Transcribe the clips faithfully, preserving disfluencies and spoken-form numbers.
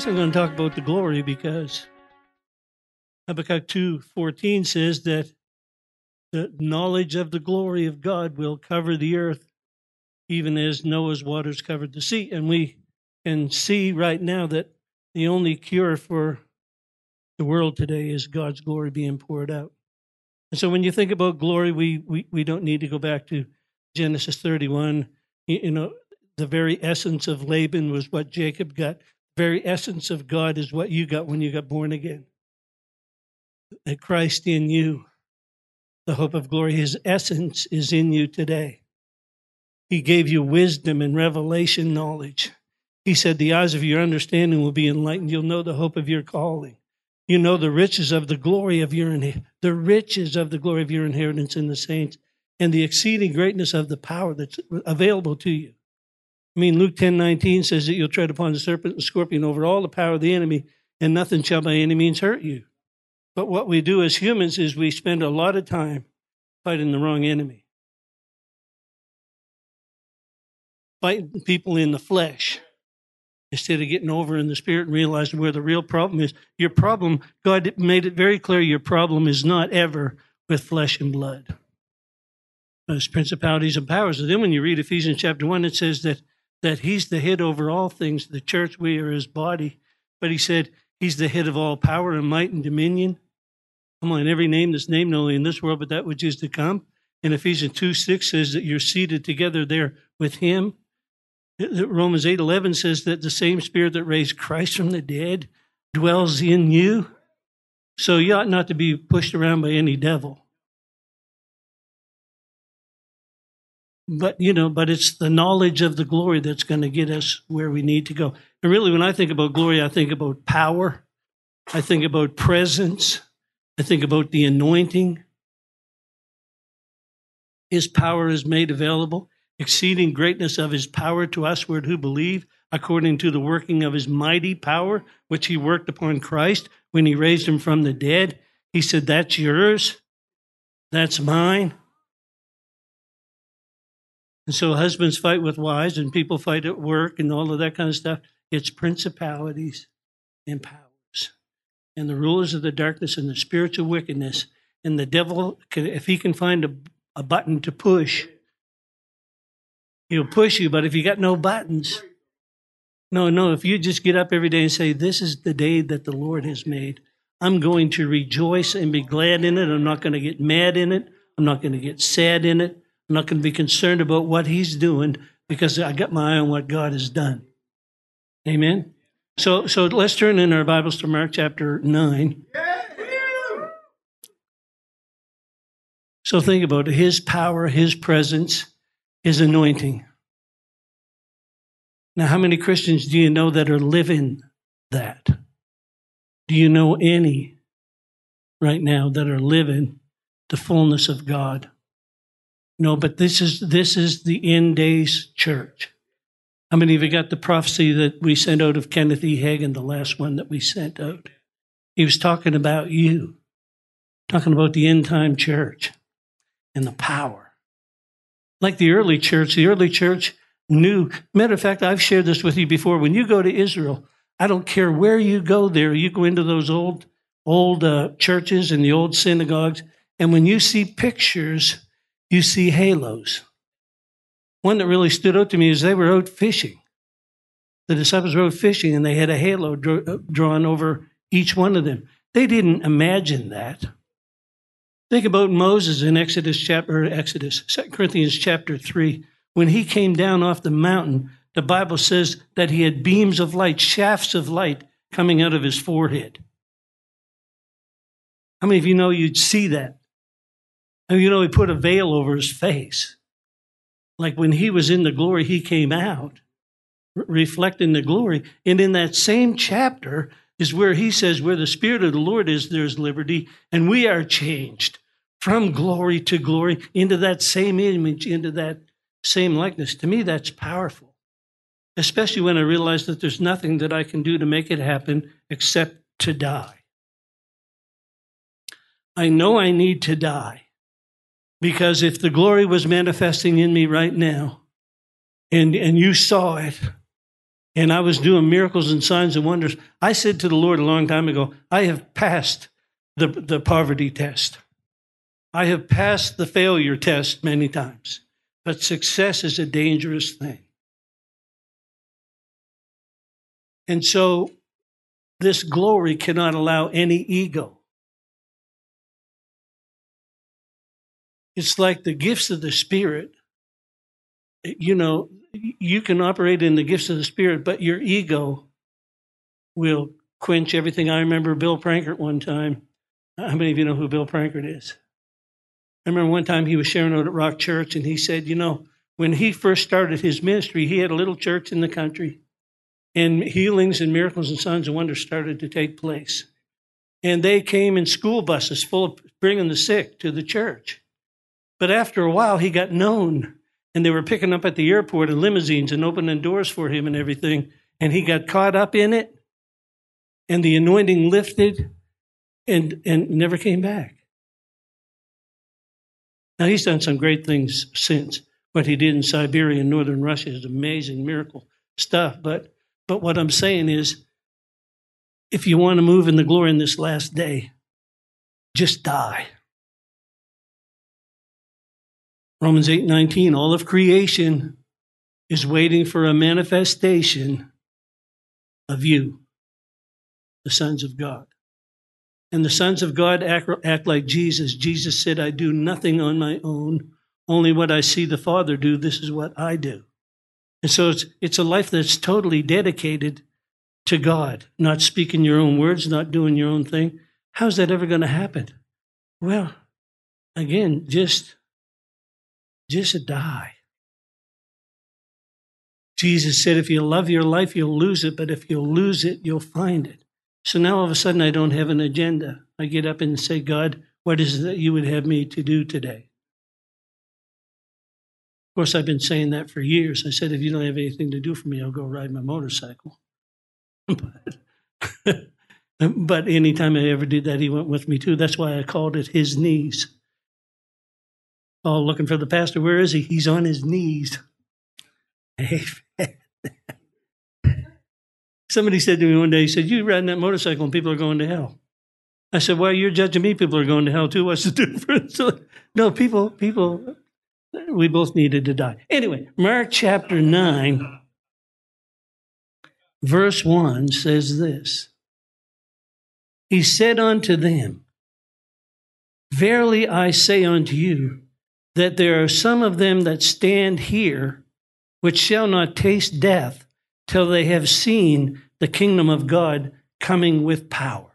guess I'm going to talk about the glory because Habakkuk two fourteen says that the knowledge of the glory of God will cover the earth, even as Noah's waters covered the sea. And we can see right now that the only cure for the world today is God's glory being poured out. And so when you think about glory, we we, we don't need to go back to Genesis thirty-one. You, you know, the very essence of Laban was what Jacob got. The very essence of God is what you got when you got born again. That Christ in you, the hope of glory, his essence is in you today. He gave you wisdom and revelation knowledge. He said the eyes of your understanding will be enlightened. You'll know the hope of your calling. You know the riches of the glory of your the riches of the glory of your inheritance in the saints, and the exceeding greatness of the power that's available to you. I mean, Luke ten nineteen says that you'll tread upon the serpent and scorpion, over all the power of the enemy, and nothing shall by any means hurt you. But what we do as humans is we spend a lot of time fighting the wrong enemy, fighting people in the flesh, instead of getting over in the spirit and realizing where the real problem is. Your problem, God made it very clear, your problem is not ever with flesh and blood. Those principalities and powers. And then when you read Ephesians chapter one, it says that, that he's the head over all things. The church, we are his body. But he said he's the head of all power and might and dominion. Come on, every name that's named, not only in this world, but that which is to come. And Ephesians two six says that you're seated together there with him. Romans eight eleven says that the same spirit that raised Christ from the dead dwells in you. So you ought not to be pushed around by any devil. But, you know, but it's the knowledge of the glory that's going to get us where we need to go. And really, when I think about glory, I think about power. I think about presence. I think about the anointing. His power is made available. Exceeding greatness of his power to usward who believe, according to the working of his mighty power, which he worked upon Christ when he raised him from the dead. He said, that's yours. That's mine. And so husbands fight with wives, and people fight at work, and all of that kind of stuff. It's principalities and powers, and the rulers of the darkness and the spiritual wickedness. And the devil, if he can find a, a button to push, he'll push you. But if you got no buttons, no, no, if you just get up every day and say, this is the day that the Lord has made. I'm going to rejoice and be glad in it. I'm not going to get mad in it. I'm not going to get sad in it. I'm not going to be concerned about what he's doing, because I got my eye on what God has done. Amen? So, so let's turn in our Bibles to Mark chapter nine. So think about it. His power, his presence, his anointing. Now, how many Christians do you know that are living that? Do you know any right now that are living the fullness of God? No, but this is this is the end days church. How many of you got the prophecy that we sent out of Kenneth E. Hagin, the last one that we sent out? He was talking about you, talking about the end time church and the power. Like the early church, the early church knew. Matter of fact, I've shared this with you before. When you go to Israel, I don't care where you go there, you go into those old, old uh, churches and the old synagogues, and when you see pictures, you see halos. One that really stood out to me is they were out fishing. The disciples were out fishing, and they had a halo dr- drawn over each one of them. They didn't imagine that. Think about Moses in Exodus chapter, Exodus, Second Corinthians chapter three. When he came down off the mountain, the Bible says that he had beams of light, shafts of light coming out of his forehead. How many of you know you'd see that? How many of you know he put a veil over his face? Like when he was in the glory, he came out, re- reflecting the glory. And in that same chapter is where he says, where the Spirit of the Lord is, there's liberty, and we are changed from glory to glory into that same image, into that same likeness. To me, that's powerful, especially when I realize that there's nothing that I can do to make it happen except to die. I know I need to die, because if the glory was manifesting in me right now, and, and you saw it, and I was doing miracles and signs and wonders. I said to the Lord a long time ago, I have passed the, the poverty test. I have passed the failure test many times. But success is a dangerous thing. And so this glory cannot allow any ego. It's like the gifts of the Spirit. You know, you can operate in the gifts of the Spirit, but your ego will quench everything. I remember Bill Prankert one time. How many of you know who Bill Prankert is? I remember one time he was sharing out at Rock Church, and he said, you know, when he first started his ministry, he had a little church in the country, and healings and miracles and signs and wonders started to take place. And they came in school buses full of bringing the sick to the church. But after a while, he got known, and they were picking up at the airport in limousines and opening doors for him and everything, and he got caught up in it, and the anointing lifted and, and never came back. Now, he's done some great things since. What he did in Siberia and northern Russia is amazing miracle stuff. But but what I'm saying is, if you want to move in the glory in this last day, just die. Romans eight nineteen, all of creation is waiting for a manifestation of you, the sons of God. And the sons of God act, act like Jesus. Jesus said, I do nothing on my own. Only what I see the Father do, this is what I do. And so it's, it's a life that's totally dedicated to God, not speaking your own words, not doing your own thing. How's that ever going to happen? Well, again, just, just die. Jesus said, if you love your life, you'll lose it. But if you lose it, you'll find it. So now all of a sudden I don't have an agenda. I get up and say, God, what is it that you would have me to do today? Of course, I've been saying that for years. I said, if you don't have anything to do for me, I'll go ride my motorcycle. but, but anytime I ever did that, he went with me too. That's why I called it his knees. Oh, looking for the pastor. Where is he? He's on his knees. Amen. Somebody said to me one day, he said, you're riding that motorcycle and people are going to hell. I said, well, you're judging me. People are going to hell too. What's the difference? So, no, people, people, we both needed to die. Anyway, Mark chapter nine, verse one says this. He said unto them, verily I say unto you, that there are some of them that stand here, which shall not taste death, till they have seen the kingdom of God coming with power.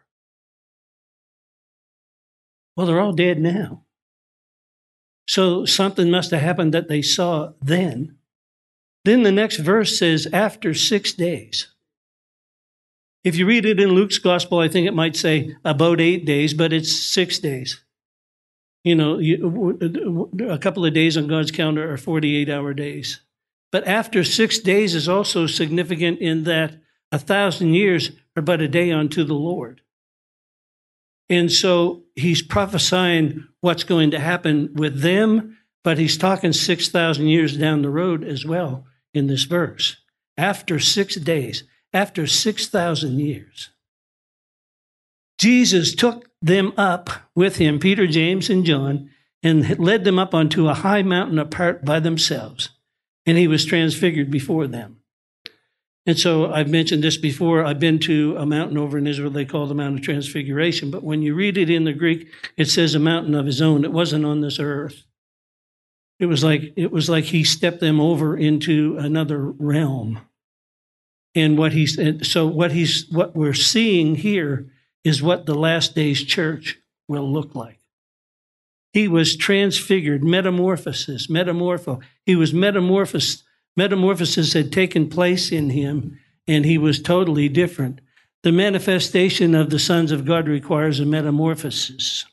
Well, they're all dead now. So something must have happened that they saw then. Then the next verse says, after six days. If you read it in Luke's gospel, I think it might say about eight days, but it's six days. You know, you, a couple of days on God's calendar are forty-eight hour days. But after six days is also significant in that a thousand years are but a day unto the Lord. And so he's prophesying what's going to happen with them, but he's talking six thousand years down the road as well in this verse. After six days, after six thousand years, Jesus took them up with him, Peter, James, and John, and led them up onto a high mountain apart by themselves. And he was transfigured before them. And so I've mentioned this before. I've been to a mountain over in Israel. They call the Mount of Transfiguration. But when you read it in the Greek, it says a mountain of his own. It wasn't on this earth. It was like, it was like he stepped them over into another realm. And what he's, and so what he's, what we're seeing here is what the last day's church will look like. He was transfigured, metamorphosis, metamorpho. He was metamorphosed. Metamorphosis had taken place in him, and he was totally different. The manifestation of the sons of God requires a metamorphosis.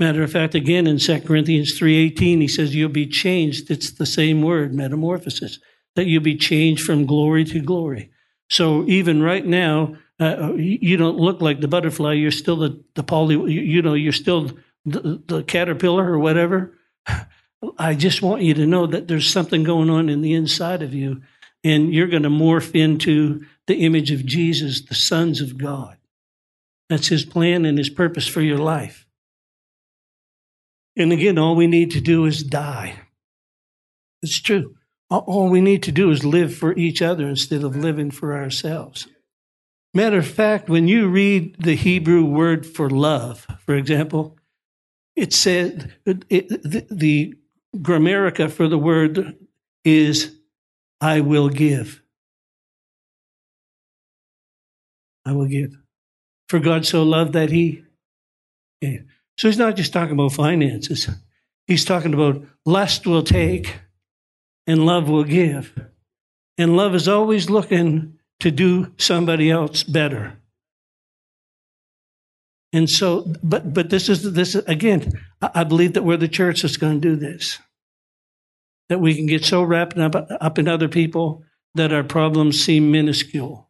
Matter of fact, again, in Second Corinthians three eighteen, he says, you'll be changed. It's the same word, metamorphosis, that you'll be changed from glory to glory. So even right now, uh, you don't look like the butterfly. You're still the, the poly, you know, you're still... The, the caterpillar or whatever. I just want you to know that there's something going on in the inside of you and you're going to morph into the image of Jesus, the sons of God. That's his plan and his purpose for your life. And again, all we need to do is die. It's true. All we need to do is live for each other instead of living for ourselves. Matter of fact, when you read the Hebrew word for love, for example, it says it, the, the grammarica for the word is I will give. I will give. For God so loved that he gave. So he's not just talking about finances. He's talking about lust will take and love will give. And love is always looking to do somebody else better. And so, but but this is, this again, I believe that we're the church that's going to do this. That we can get so wrapped up, up in other people that our problems seem minuscule.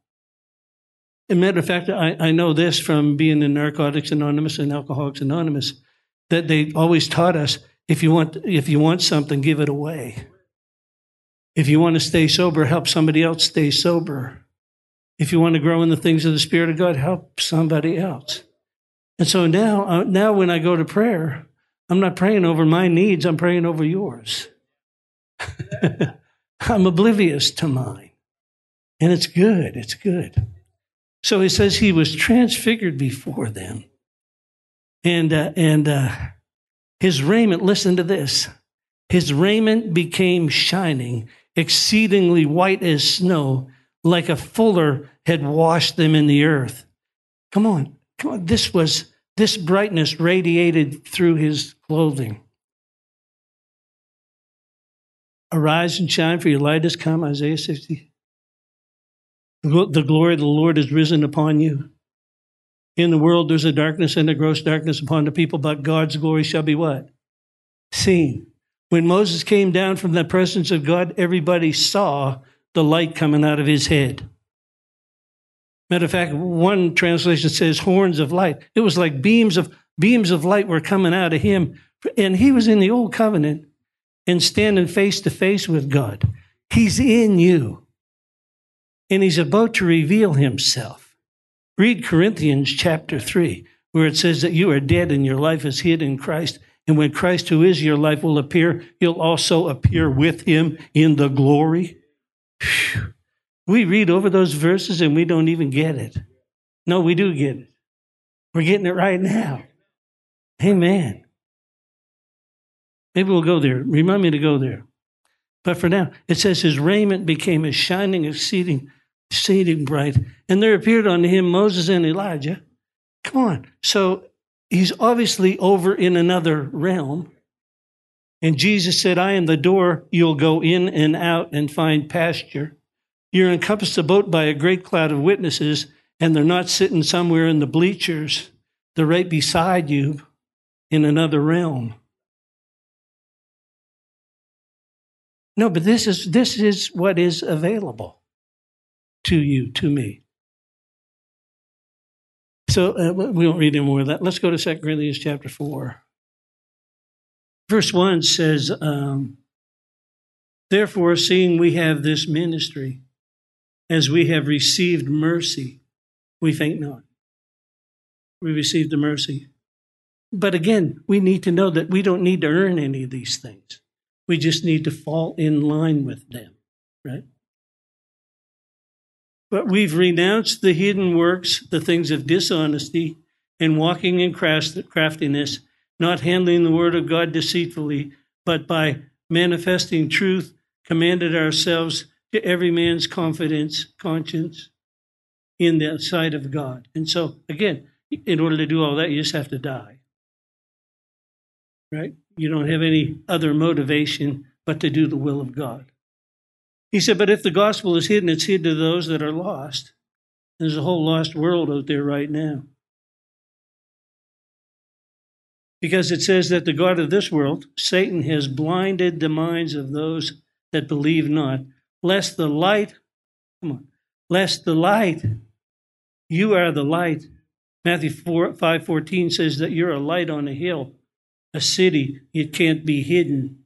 As a matter of fact, I, I know this from being in Narcotics Anonymous and Alcoholics Anonymous, that they always taught us, if you want, if you want something, give it away. If you want to stay sober, help somebody else stay sober. If you want to grow in the things of the Spirit of God, help somebody else. And so now, now when I go to prayer, I'm not praying over my needs, I'm praying over yours. I'm oblivious to mine. And it's good, it's good. So he says he was transfigured before them. And, uh, and uh, his raiment, listen to this, his raiment became shining, exceedingly white as snow, like a fuller had washed them in the earth. Come on. Come on, this was, this brightness radiated through his clothing. Arise and shine, for your light has come, Isaiah sixty. The glory of the Lord has risen upon you. In the world there's a darkness and a gross darkness upon the people, but God's glory shall be what? Seen. When Moses came down from the presence of God, everybody saw the light coming out of his head. Matter of fact, one translation says horns of light. It was like beams of beams of light were coming out of him. And he was in the old covenant and standing face to face with God. He's in you. And he's about to reveal himself. Read Corinthians chapter three, where it says that you are dead and your life is hid in Christ. And when Christ, who is your life, will appear, you'll also appear with him in the glory. Whew. We read over those verses and we don't even get it. No, we do get it. We're getting it right now. Amen. Maybe we'll go there. Remind me to go there. But for now, it says his raiment became as shining, exceeding, exceeding bright. And there appeared unto him Moses and Elijah. Come on. So he's obviously over in another realm. And Jesus said, I am the door. You'll go in and out and find pasture. You're encompassed about by a great cloud of witnesses, and they're not sitting somewhere in the bleachers. They're right beside you in another realm. No, but this is, this is what is available to you, to me. So uh, we won't read any more of that. Let's go to Second Corinthians chapter four. Verse one says, um, therefore, seeing we have this ministry, as we have received mercy, we faint not. We received the mercy. But again, we need to know that we don't need to earn any of these things. We just need to fall in line with them, right? But we've renounced the hidden works, the things of dishonesty, and walking in craftiness, not handling the word of God deceitfully, but by manifesting truth, commanded ourselves to every man's confidence, conscience in the sight of God. And so, again, in order to do all that, you just have to die. Right? You don't have any other motivation but to do the will of God. He said, but if the gospel is hidden, it's hid to those that are lost. There's a whole lost world out there right now. Because it says that the God of this world, Satan, has blinded the minds of those that believe not, lest the light, come on, lest the light, you are the light. Matthew five fourteen says that you're a light on a hill, a city, it can't be hidden.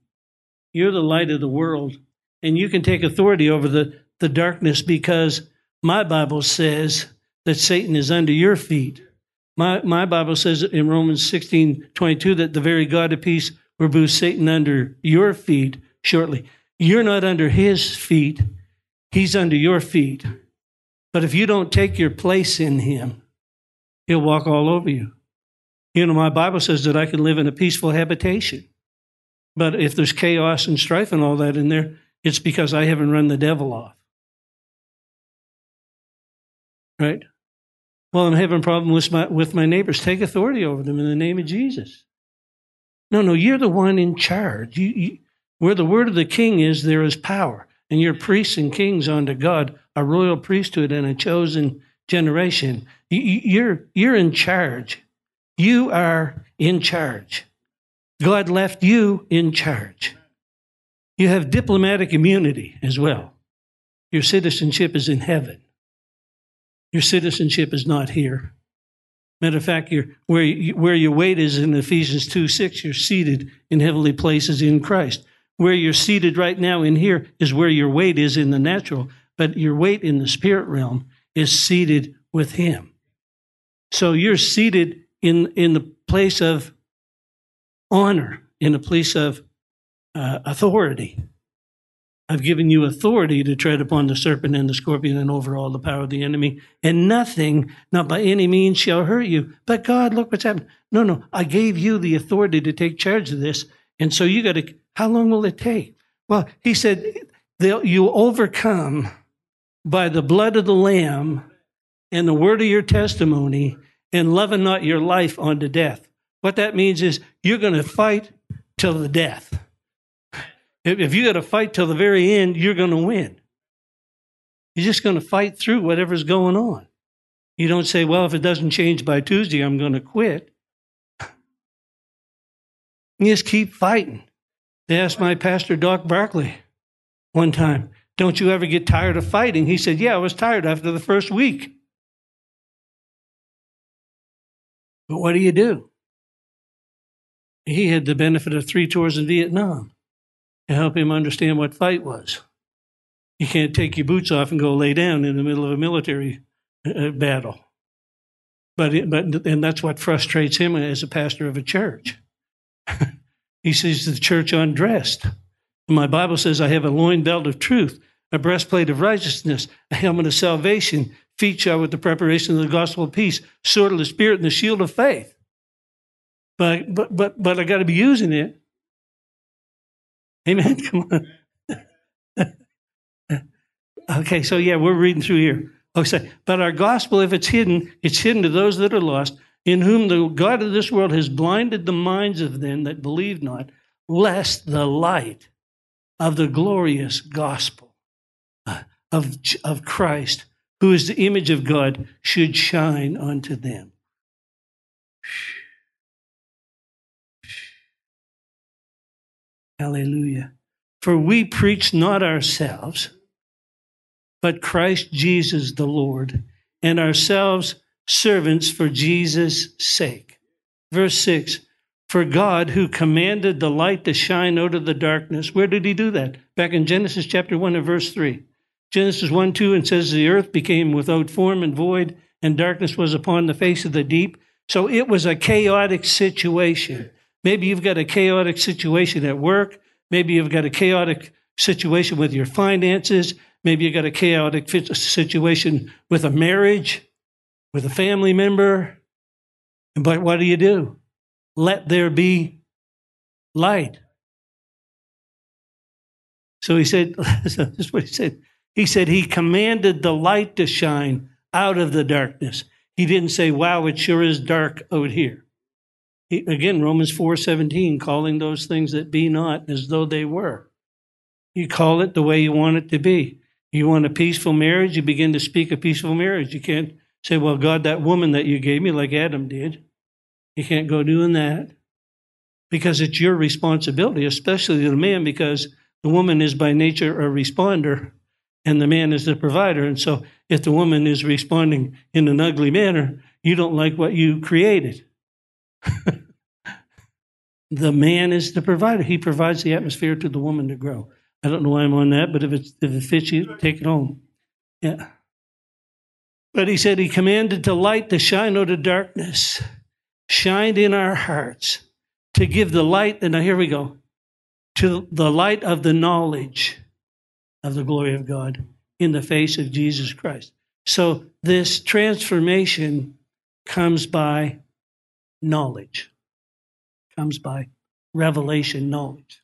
You're the light of the world, and you can take authority over the, the darkness, because my Bible says that Satan is under your feet. My, my Bible says in Romans sixteen twenty-two that the very God of peace will bruise Satan under your feet shortly. You're not under his feet. He's under your feet. But if you don't take your place in him, he'll walk all over you. You know, my Bible says that I can live in a peaceful habitation. But if there's chaos and strife and all that in there, it's because I haven't run the devil off. Right? Well, I'm having a problem with my, with my neighbors. Take authority over them in the name of Jesus. No, no, you're the one in charge. You, you, where the word of the king is, there is power. And you're priests and kings unto God, a royal priesthood and a chosen generation. You, you're, you're in charge. You are in charge. God left you in charge. You have diplomatic immunity as well. Your citizenship is in heaven. Your citizenship is not here. Matter of fact, you're, where, you, where your weight is in Ephesians two six, you're seated in heavenly places in Christ. Where you're seated right now in here is where your weight is in the natural, but your weight in the spirit realm is seated with him. So you're seated in, in the place of honor, in a place of uh, authority. I've given you authority to tread upon the serpent and the scorpion and over all the power of the enemy, and nothing, not by any means, shall hurt you. But God, look what's happened. No, no, I gave you the authority to take charge of this, and so you got to, how long will it take? Well, he said, you overcome by the blood of the Lamb and the word of your testimony and loving not your life unto death. What that means is you're going to fight till the death. If you got to fight till the very end, you're going to win. You're just going to fight through whatever's going on. You don't say, well, if it doesn't change by Tuesday, I'm going to quit. You just keep fighting. They asked my pastor, Doc Barkley, one time, don't you ever get tired of fighting? He said, yeah, I was tired after the first week. But what do you do? He had the benefit of three tours in Vietnam to help him understand what fight was. You can't take your boots off and go lay down in the middle of a military uh, battle. But, but and that's what frustrates him as a pastor of a church. He sees the church undressed. And my Bible says, I have a loin belt of truth, a breastplate of righteousness, a helmet of salvation, feet shod with the preparation of the gospel of peace, sword of the Spirit, and the shield of faith. But but but, but I got to be using it. Amen. Come on. Okay, so yeah, we're reading through here. Okay, but our gospel, if it's hidden, it's hidden to those that are lost, in whom the God of this world has blinded the minds of them that believe not, lest the light of the glorious gospel of, of Christ, who is the image of God, should shine unto them. Hallelujah. For we preach not ourselves, but Christ Jesus the Lord, and ourselves servants for Jesus' sake. Verse six, for God who commanded the light to shine out of the darkness. Where did he do that? Back in Genesis chapter one and verse three. Genesis one, two, and says the earth became without form and void, and darkness was upon the face of the deep. So it was a chaotic situation. Maybe you've got a chaotic situation at work. Maybe you've got a chaotic situation with your finances. Maybe you've got a chaotic situation with a marriage, with a family member. But what do you do? Let there be light. So he said, so this is what he said. He said he commanded the light to shine out of the darkness. He didn't say, wow, it sure is dark out here. Again, Romans four seventeen, calling those things that be not as though they were. You call it the way you want it to be. You want a peaceful marriage, you begin to speak a peaceful marriage. You can't say, well, God, that woman that you gave me, like Adam did. You can't go doing that, because it's your responsibility, especially the man, because the woman is by nature a responder and the man is the provider. And so if the woman is responding in an ugly manner, you don't like what you created. The man is the provider. He provides the atmosphere to the woman to grow. I don't know why I'm on that, but if, it's, if it fits you, take it home. Yeah. But he said he commanded the light to shine out of darkness, shine in our hearts, to give the light, and now here we go, to the light of the knowledge of the glory of God in the face of Jesus Christ. So this transformation comes by knowledge, comes by revelation knowledge.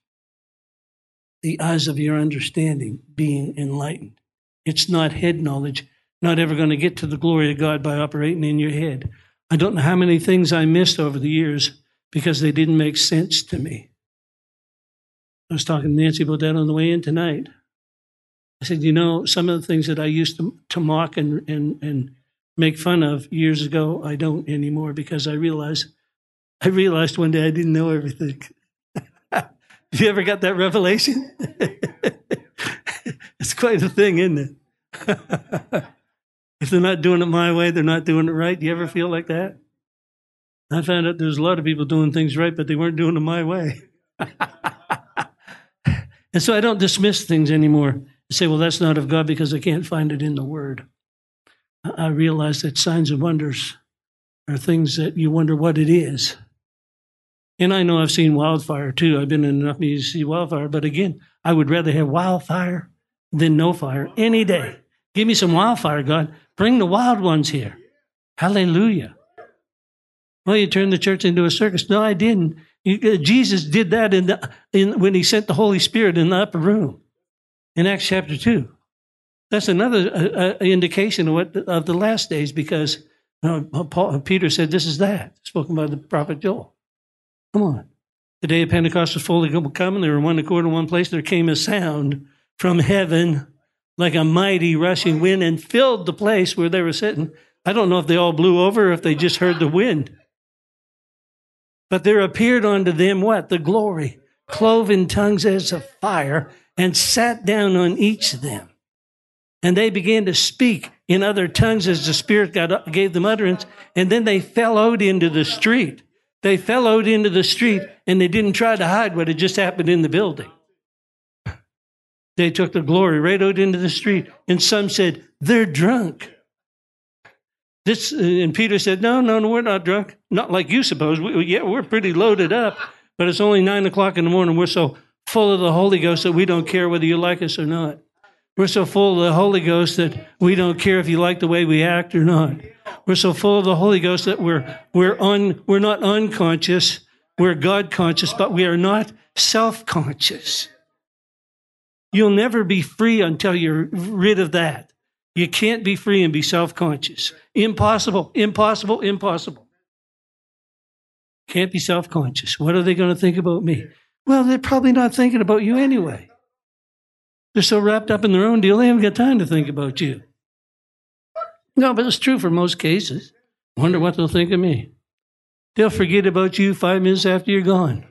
The eyes of your understanding being enlightened. It's not head knowledge. Not ever going to get to the glory of God by operating in your head. I don't know how many things I missed over the years because they didn't make sense to me. I was talking to Nancy about that on the way in tonight. I said, you know, some of the things that I used to, to mock and, and, and make fun of years ago, I don't anymore because I realized, I realized one day I didn't know everything. Have you ever got that revelation? It's quite a thing, isn't it? If they're not doing it my way, they're not doing it right. Do you ever feel like that? I found out there's a lot of people doing things right, but they weren't doing it my way. And so I don't dismiss things anymore and say, well, that's not of God because I can't find it in the Word. I realize that signs and wonders are things that you wonder what it is. And I know I've seen wildfire too. I've been in enough meetings to see wildfire. But again, I would rather have wildfire than no fire any day. Give me some wildfire, God. Bring the wild ones here. Hallelujah. Well, you turned the church into a circus. No, I didn't. You, uh, Jesus did that in the, in, when he sent the Holy Spirit in the upper room in Acts chapter two. That's another uh, uh, indication of, what, of the last days because uh, Paul, Peter said, this is that, spoken by the prophet Joel. Come on. The day of Pentecost was fully come, and they were one accord in one place. There came a sound from heaven like a mighty rushing wind, and filled the place where they were sitting. I don't know if they all blew over or if they just heard the wind. But there appeared unto them what? The glory, cloven tongues as of fire, and sat down on each of them. And they began to speak in other tongues as the Spirit God gave them utterance, and then they fellowed into the street. They fellowed into the street, and they didn't try to hide what had just happened in the building. They took the glory right out into the street. And some said, they're drunk. This, and Peter said, no, no, no, we're not drunk. Not like you suppose. We, yeah, we're pretty loaded up, but it's only nine o'clock in the morning. We're so full of the Holy Ghost that we don't care whether you like us or not. We're so full of the Holy Ghost that we don't care if you like the way we act or not. We're so full of the Holy Ghost that we're we're un, we're not unconscious. We're God conscious, but we are not self-conscious. You'll never be free until you're rid of that. You can't be free and be self-conscious. Impossible, impossible, impossible. Can't be self-conscious. What are they going to think about me? Well, they're probably not thinking about you anyway. They're so wrapped up in their own deal, they haven't got time to think about you. No, but it's true for most cases. Wonder what they'll think of me. They'll forget about you five minutes after you're gone.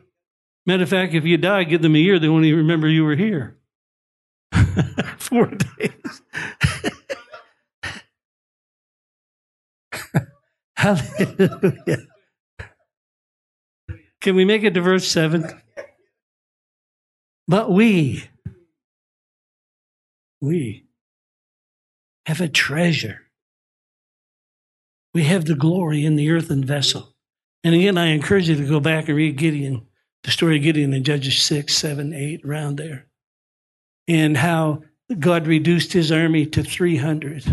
Matter of fact, if you die, give them a year, they won't even remember you were here. Four days. Hallelujah. Can we make it to verse seven? But we, we have a treasure. We have the glory in the earthen vessel. And again, I encourage you to go back and read Gideon, the story of Gideon in Judges six, seven, eight, around there. And how God reduced his army to three hundred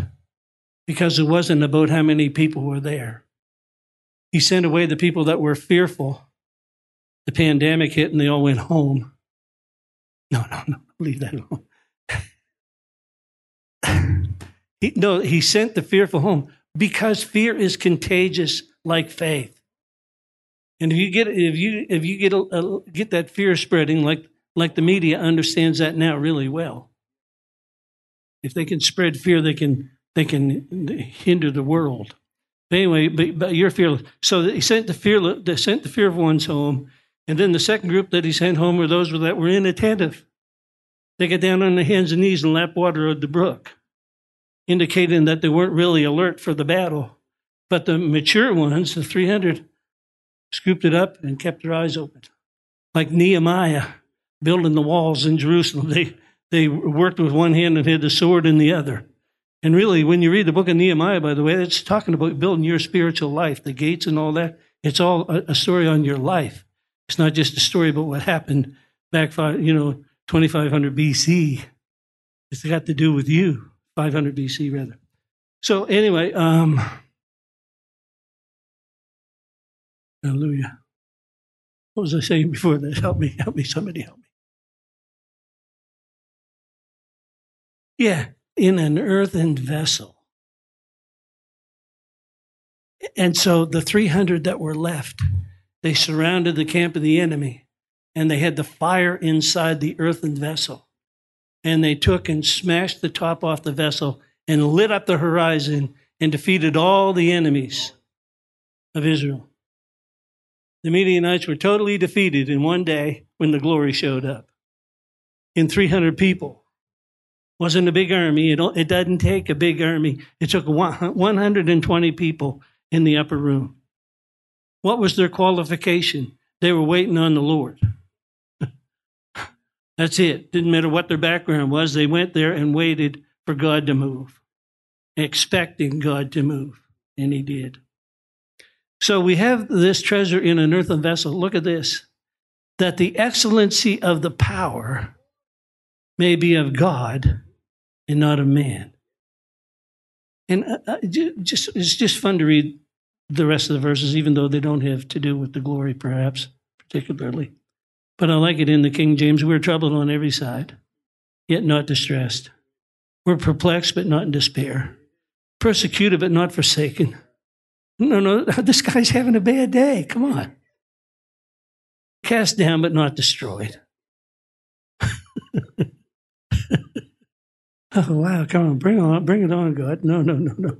because it wasn't about how many people were there. He sent away the people that were fearful. The pandemic hit and they all went home. No, no, no, leave that alone. he, no, he sent the fearful home because fear is contagious like faith. And if you get if you if you get a, a, get that fear spreading like. Like the media understands that now really well. If they can spread fear, they can they can hinder the world. But anyway, but, but you're fearless. So he sent the fear they sent the fear of ones home, and then the second group that he sent home were those that were inattentive. They got down on their hands and knees and lapped water out the brook, indicating that they weren't really alert for the battle. But the mature ones, the three hundred, scooped it up and kept their eyes open, like Nehemiah. Building the walls in Jerusalem. They They worked with one hand and had the sword in the other. And really, when you read the book of Nehemiah, by the way, it's talking about building your spiritual life, the gates and all that. It's all a story on your life. It's not just a story about what happened back, five, you know, twenty-five hundred B C. It's got to do with you, five hundred B C rather. So anyway, um, hallelujah. What was I saying before that? Help me, help me, somebody help me. Yeah, in an earthen vessel. And so the three hundred that were left, they surrounded the camp of the enemy, and they had the fire inside the earthen vessel. And they took and smashed the top off the vessel and lit up the horizon and defeated all the enemies of Israel. The Midianites were totally defeated in one day when the glory showed up. In three hundred people. Wasn't a big army. It, it doesn't take a big army. It took one hundred twenty people in the upper room. What was their qualification? They were waiting on the Lord. That's it. Didn't matter what their background was. They went there and waited for God to move, expecting God to move, and he did. So we have this treasure in an earthen vessel. Look at this, that the excellency of the power may be of God and not of man. And uh, just it's just fun to read the rest of the verses, even though they don't have to do with the glory, perhaps, particularly. But I like it in the King James. We're troubled on every side, yet not distressed. We're perplexed, but not in despair. Persecuted, but not forsaken. No, no, this guy's having a bad day. Come on. Cast down, but not destroyed. Oh, wow, come on, bring on, bring it on, God. No, no, no, no.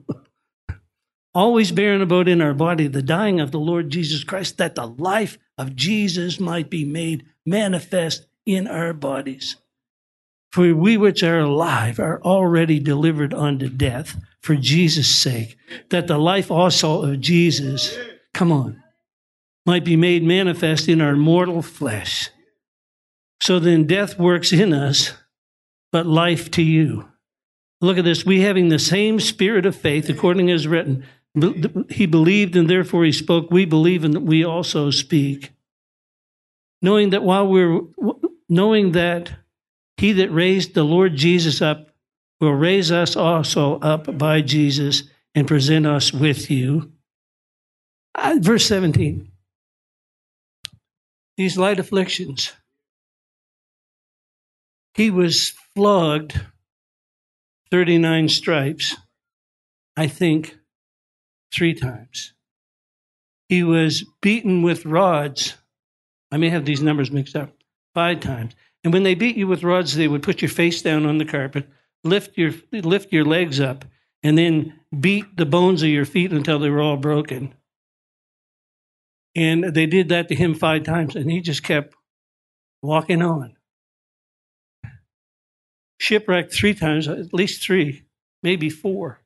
Always bearing about in our body the dying of the Lord Jesus Christ, that the life of Jesus might be made manifest in our bodies. For we which are alive are already delivered unto death for Jesus' sake, that the life also of Jesus, come on, might be made manifest in our mortal flesh. So then death works in us, but life to you. Look at this. We having the same spirit of faith, according as written. He believed and therefore he spoke. We believe and we also speak. Knowing that while we're, knowing that he that raised the Lord Jesus up will raise us also up by Jesus and present us with you. Verse seventeen. These light afflictions. He was flogged thirty-nine stripes, I think, three times. He was beaten with rods. I may have these numbers mixed up, five times. And when they beat you with rods, they would put your face down on the carpet, lift your, lift your legs up, and then beat the bones of your feet until they were all broken. And they did that to him five times, and he just kept walking on. Shipwrecked three times, at least three, maybe four.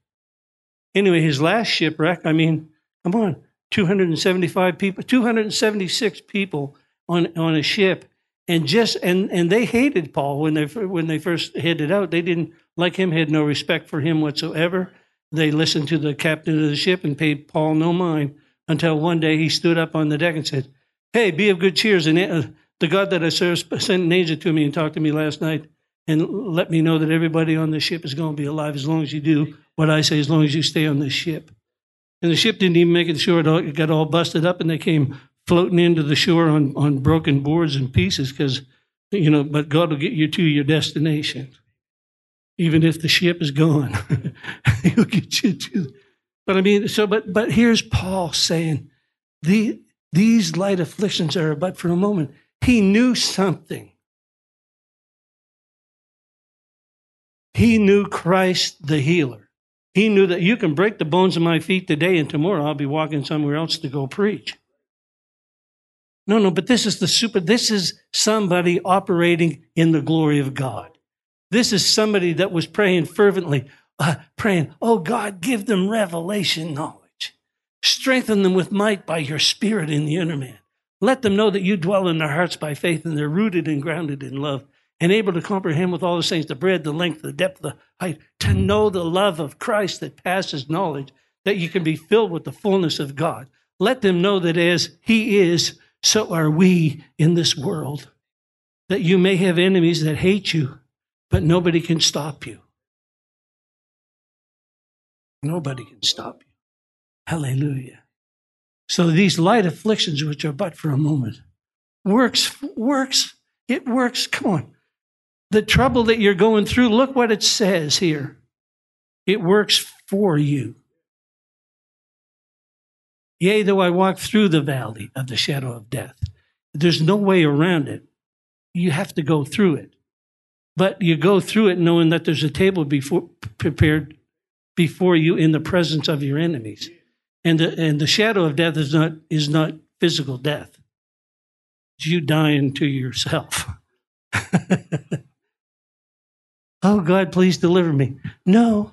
Anyway, his last shipwreck, I mean, come on, two hundred seventy-five people, two hundred seventy-six people on, on a ship. And just and, and they hated Paul when they when they first headed out. They didn't like him, had no respect for him whatsoever. They listened to the captain of the ship and paid Paul no mind until one day he stood up on the deck and said, "Hey, be of good cheers. And uh, the God that I serve sent an angel to me and talked to me last night. And let me know that everybody on this ship is going to be alive as long as you do what I say, as long as you stay on this ship." And the ship didn't even make it ashore. It got all busted up, and they came floating into the shore on, on broken boards and pieces because, you know, but God will get you to your destination. Even if the ship is gone, he'll get you to. But I mean, so, but, but here's Paul saying, the, these light afflictions are but for a moment. He knew something. He knew Christ the healer. He knew that you can break the bones of my feet today and tomorrow I'll be walking somewhere else to go preach. No, no, but this is the super, this is somebody operating in the glory of God. This is somebody that was praying fervently, uh, praying, "Oh God, give them revelation knowledge. Strengthen them with might by your spirit in the inner man. Let them know that you dwell in their hearts by faith and they're rooted and grounded in love." and able to comprehend with all the saints the breadth, the length, the depth, the height, to know the love of Christ that passes knowledge, that you can be filled with the fullness of God. Let them know that as he is, so are we in this world, that you may have enemies that hate you, but nobody can stop you. Nobody can stop you. Hallelujah. So these light afflictions, which are but for a moment, works, works, it works. Come on. The trouble that you're going through, look what it says here. It works for you. Yea, though I walk through the valley of the shadow of death. There's no way around it. You have to go through it. But you go through it knowing that there's a table before, prepared before you in the presence of your enemies. And the, and the shadow of death is not, is not physical death. It's you dying to yourself. Oh, God, please deliver me. No.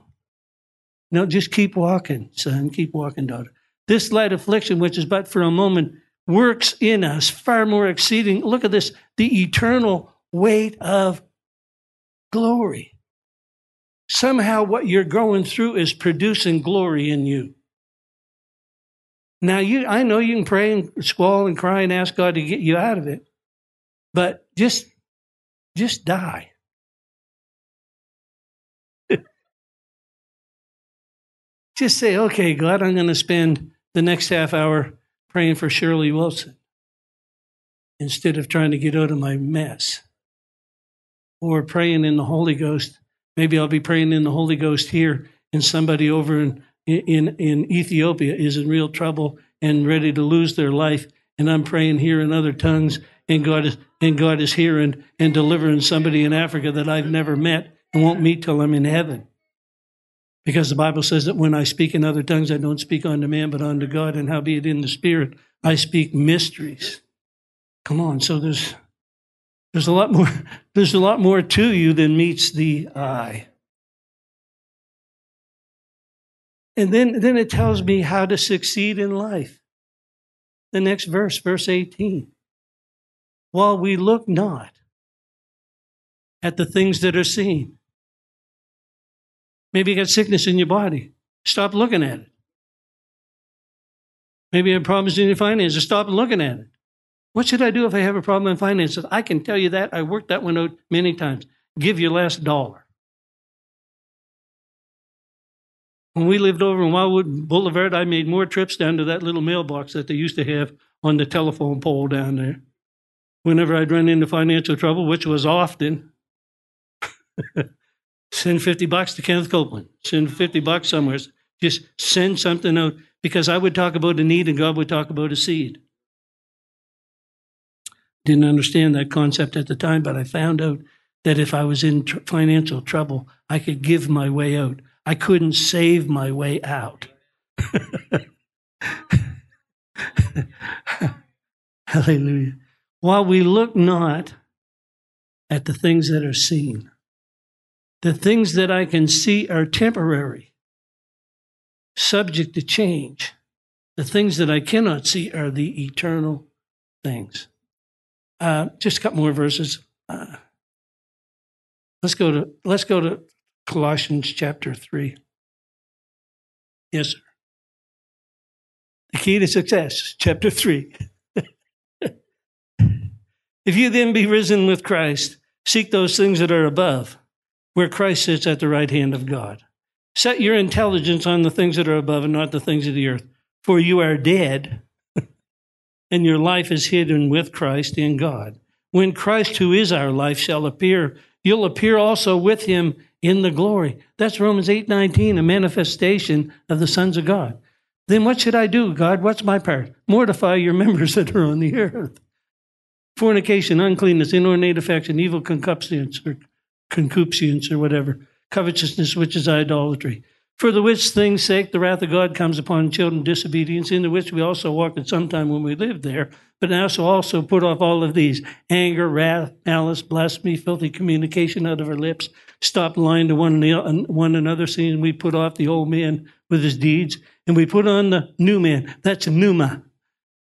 No, just keep walking, son. Keep walking, daughter. This light affliction, which is but for a moment, works in us far more exceeding. Look at this. The eternal weight of glory. Somehow what you're going through is producing glory in you. Now, you, I know you can pray and squall and cry and ask God to get you out of it, but just, just die. Just say, okay, God, I'm going to spend the next half hour praying for Shirley Wilson instead of trying to get out of my mess, or praying in the Holy Ghost. Maybe I'll be praying in the Holy Ghost here, and somebody over in In, in Ethiopia is in real trouble and ready to lose their life, and I'm praying here in other tongues, and God is and God is hearing and delivering somebody in Africa that I've never met and won't meet till I'm in heaven. Because the Bible says that when I speak in other tongues, I don't speak unto man but unto God, and howbeit in the Spirit I speak mysteries. Come on, so there's there's a lot more there's a lot more to you than meets the eye. And then, then it tells me how to succeed in life. The next verse, verse eighteen. While we look not at the things that are seen. Maybe you got sickness in your body. Stop looking at it. Maybe you have problems in your finances. Stop looking at it. What should I do if I have a problem in finances? I can tell you that. I worked that one out many times. Give your last dollar. When we lived over in Wildwood Boulevard, I made more trips down to that little mailbox that they used to have on the telephone pole down there. Whenever I'd run into financial trouble, which was often, send fifty bucks to Kenneth Copeland, send fifty bucks somewhere, just send something out, because I would talk about a need and God would talk about a seed. Didn't understand that concept at the time, but I found out that if I was in tr- financial trouble, I could give my way out. I couldn't save my way out. Hallelujah. While we look not at the things that are seen, the things that I can see are temporary, subject to change. The things that I cannot see are the eternal things. Uh, just a couple more verses. Uh, let's go to, let's go to, Colossians chapter three. Yes, sir. The key to success, chapter three. If you then be risen with Christ, seek those things that are above, where Christ sits at the right hand of God. Set your intelligence on the things that are above and not the things of the earth, for you are dead, and your life is hidden with Christ in God. When Christ, who is our life, shall appear, you'll appear also with him in the glory. That's Romans eight nineteen, a manifestation of the sons of God. Then what should I do, God? What's my part? Mortify your members that are on the earth. Fornication, uncleanness, inordinate affection, evil concupiscence or concupiscence or whatever, covetousness, which is idolatry. For the which things' sake the wrath of God comes upon children of disobedience, in the which we also walked at some time when we lived there, but now so also put off all of these: anger, wrath, malice, blasphemy, filthy communication out of our lips. Stop lying to one, one another, seeing we put off the old man with his deeds, and we put on the new man. That's a pneuma.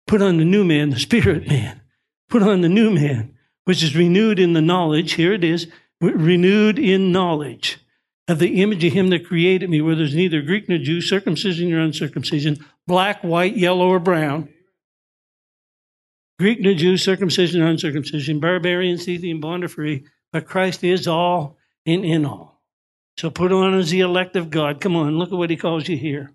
Put on the new man, the spirit man. Put on the new man, which is renewed in the knowledge, here it is, renewed in knowledge of the image of him that created me, where there's neither Greek nor Jew, circumcision or uncircumcision, black, white, yellow, or brown, Greek nor Jew, circumcision or uncircumcision, barbarian, Scythian, bond or free, but Christ is all and in all. So put on as the elect of God. Come on, look at what he calls you here.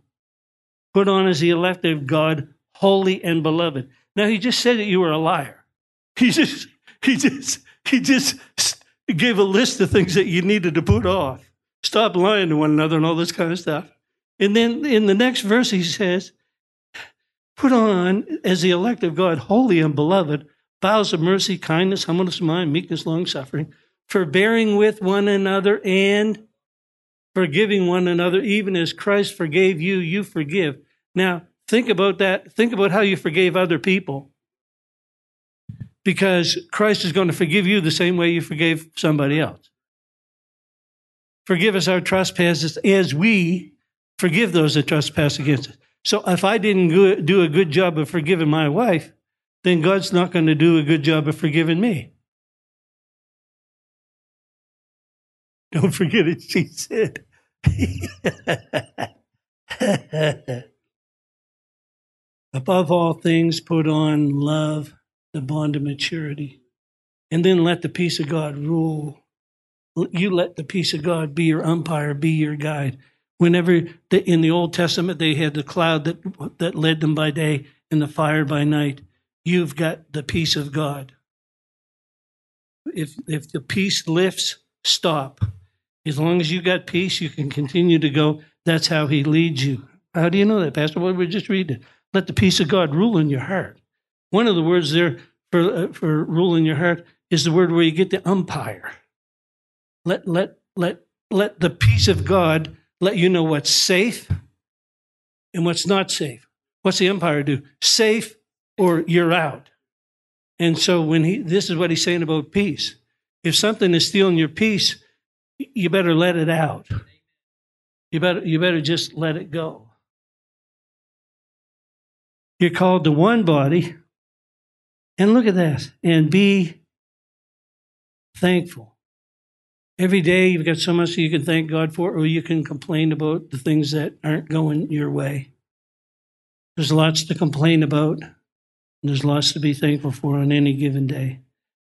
Put on as the elect of God, holy and beloved. Now, he just said that you were a liar. He just, he just, he just gave a list of things that you needed to put off. Stop lying to one another and all this kind of stuff. And then in the next verse, he says, put on as the elect of God, holy and beloved, vows of mercy, kindness, humbleness of mind, meekness, long-suffering, forbearing with one another and forgiving one another, even as Christ forgave you, you forgive. Now, think about that. Think about how you forgave other people, because Christ is going to forgive you the same way you forgave somebody else. Forgive us our trespasses as we forgive those that trespass against us. So if I didn't do a good job of forgiving my wife, then God's not going to do a good job of forgiving me. Don't forget it, she said. Above all things, put on love, the bond of maturity, and then let the peace of God rule. You let the peace of God be your umpire, be your guide. Whenever the, in the Old Testament they had the cloud that, that led them by day and the fire by night, you've got the peace of God. If, if the peace lifts, stop. As long as you got peace, you can continue to go. That's how he leads you. How do you know that, Pastor? Well, we just read it. Let the peace of God rule in your heart. One of the words there for uh, for rule in your heart is the word where you get the umpire. Let let let let the peace of God let you know what's safe and what's not safe. What's the umpire do? Safe or you're out. And so when he, this is what he's saying about peace. If something is stealing your peace, you better let it out. You better, you better just let it go. You're called to one body, and look at that, and be thankful. Every day you've got so much that you can thank God for, or you can complain about the things that aren't going your way. There's lots to complain about, and there's lots to be thankful for on any given day.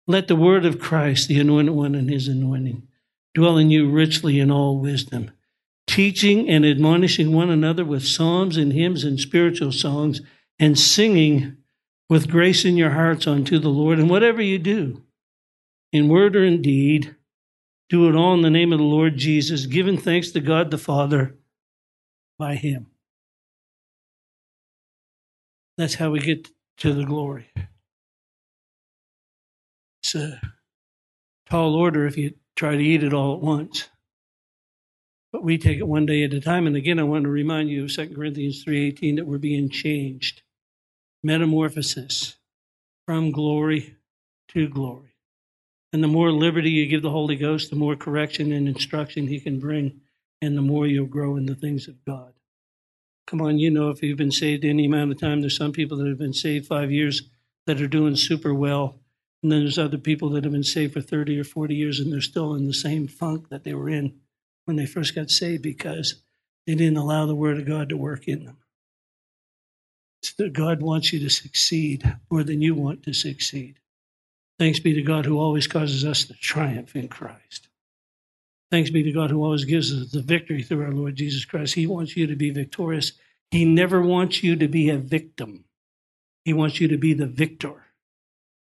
Let the word of Christ, the anointed one and his anointing, dwell in you richly in all wisdom, teaching and admonishing one another with psalms and hymns and spiritual songs, and singing with grace in your hearts unto the Lord. And whatever you do, in word or in deed, do it all in the name of the Lord Jesus, giving thanks to God the Father by him. That's how we get to the glory. It's a tall order if you try to eat it all at once. But we take it one day at a time. And again, I want to remind you of Second Corinthians three eighteen, that we're being changed. Metamorphosis from glory to glory. And the more liberty you give the Holy Ghost, the more correction and instruction he can bring, and the more you'll grow in the things of God. Come on, you know, if you've been saved any amount of time, there's some people that have been saved five years that are doing super well. And then there's other people that have been saved for thirty or forty years, and they're still in the same funk that they were in when they first got saved, because they didn't allow the word of God to work in them. It's that God wants you to succeed more than you want to succeed. Thanks be to God who always causes us to triumph in Christ. Thanks be to God who always gives us the victory through our Lord Jesus Christ. He wants you to be victorious. He never wants you to be a victim. He wants you to be the victor.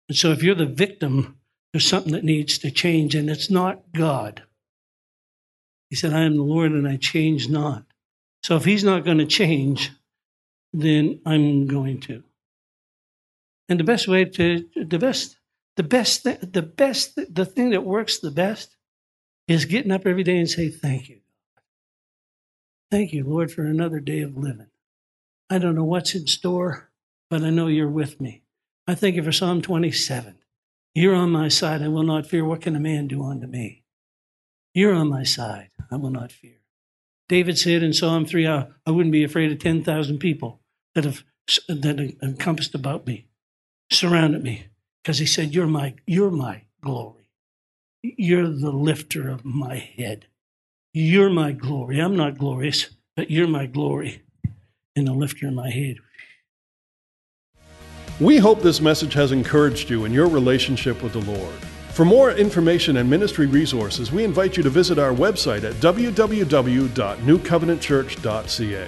And so if you're the victim, there's something that needs to change, and it's not God. He said, I am the Lord, and I change not. So if he's not going to change, then I'm going to. And the best way to, the best, the best, the best, the thing that works the best is getting up every day and say, thank you. Thank you, Lord, for another day of living. I don't know what's in store, but I know you're with me. I thank you for Psalm twenty-seven. You're on my side. I will not fear. What can a man do unto me? You're on my side. I will not fear. David said in Psalm three, I wouldn't be afraid of ten thousand people that have that encompassed about me, surrounded me. because he said, you're my, you're my glory. You're the lifter of my head. You're my glory. I'm not glorious, but you're my glory and the lifter of my head. We hope this message has encouraged you in your relationship with the Lord. For more information and ministry resources, we invite you to visit our website at w w w dot new covenant church dot c a.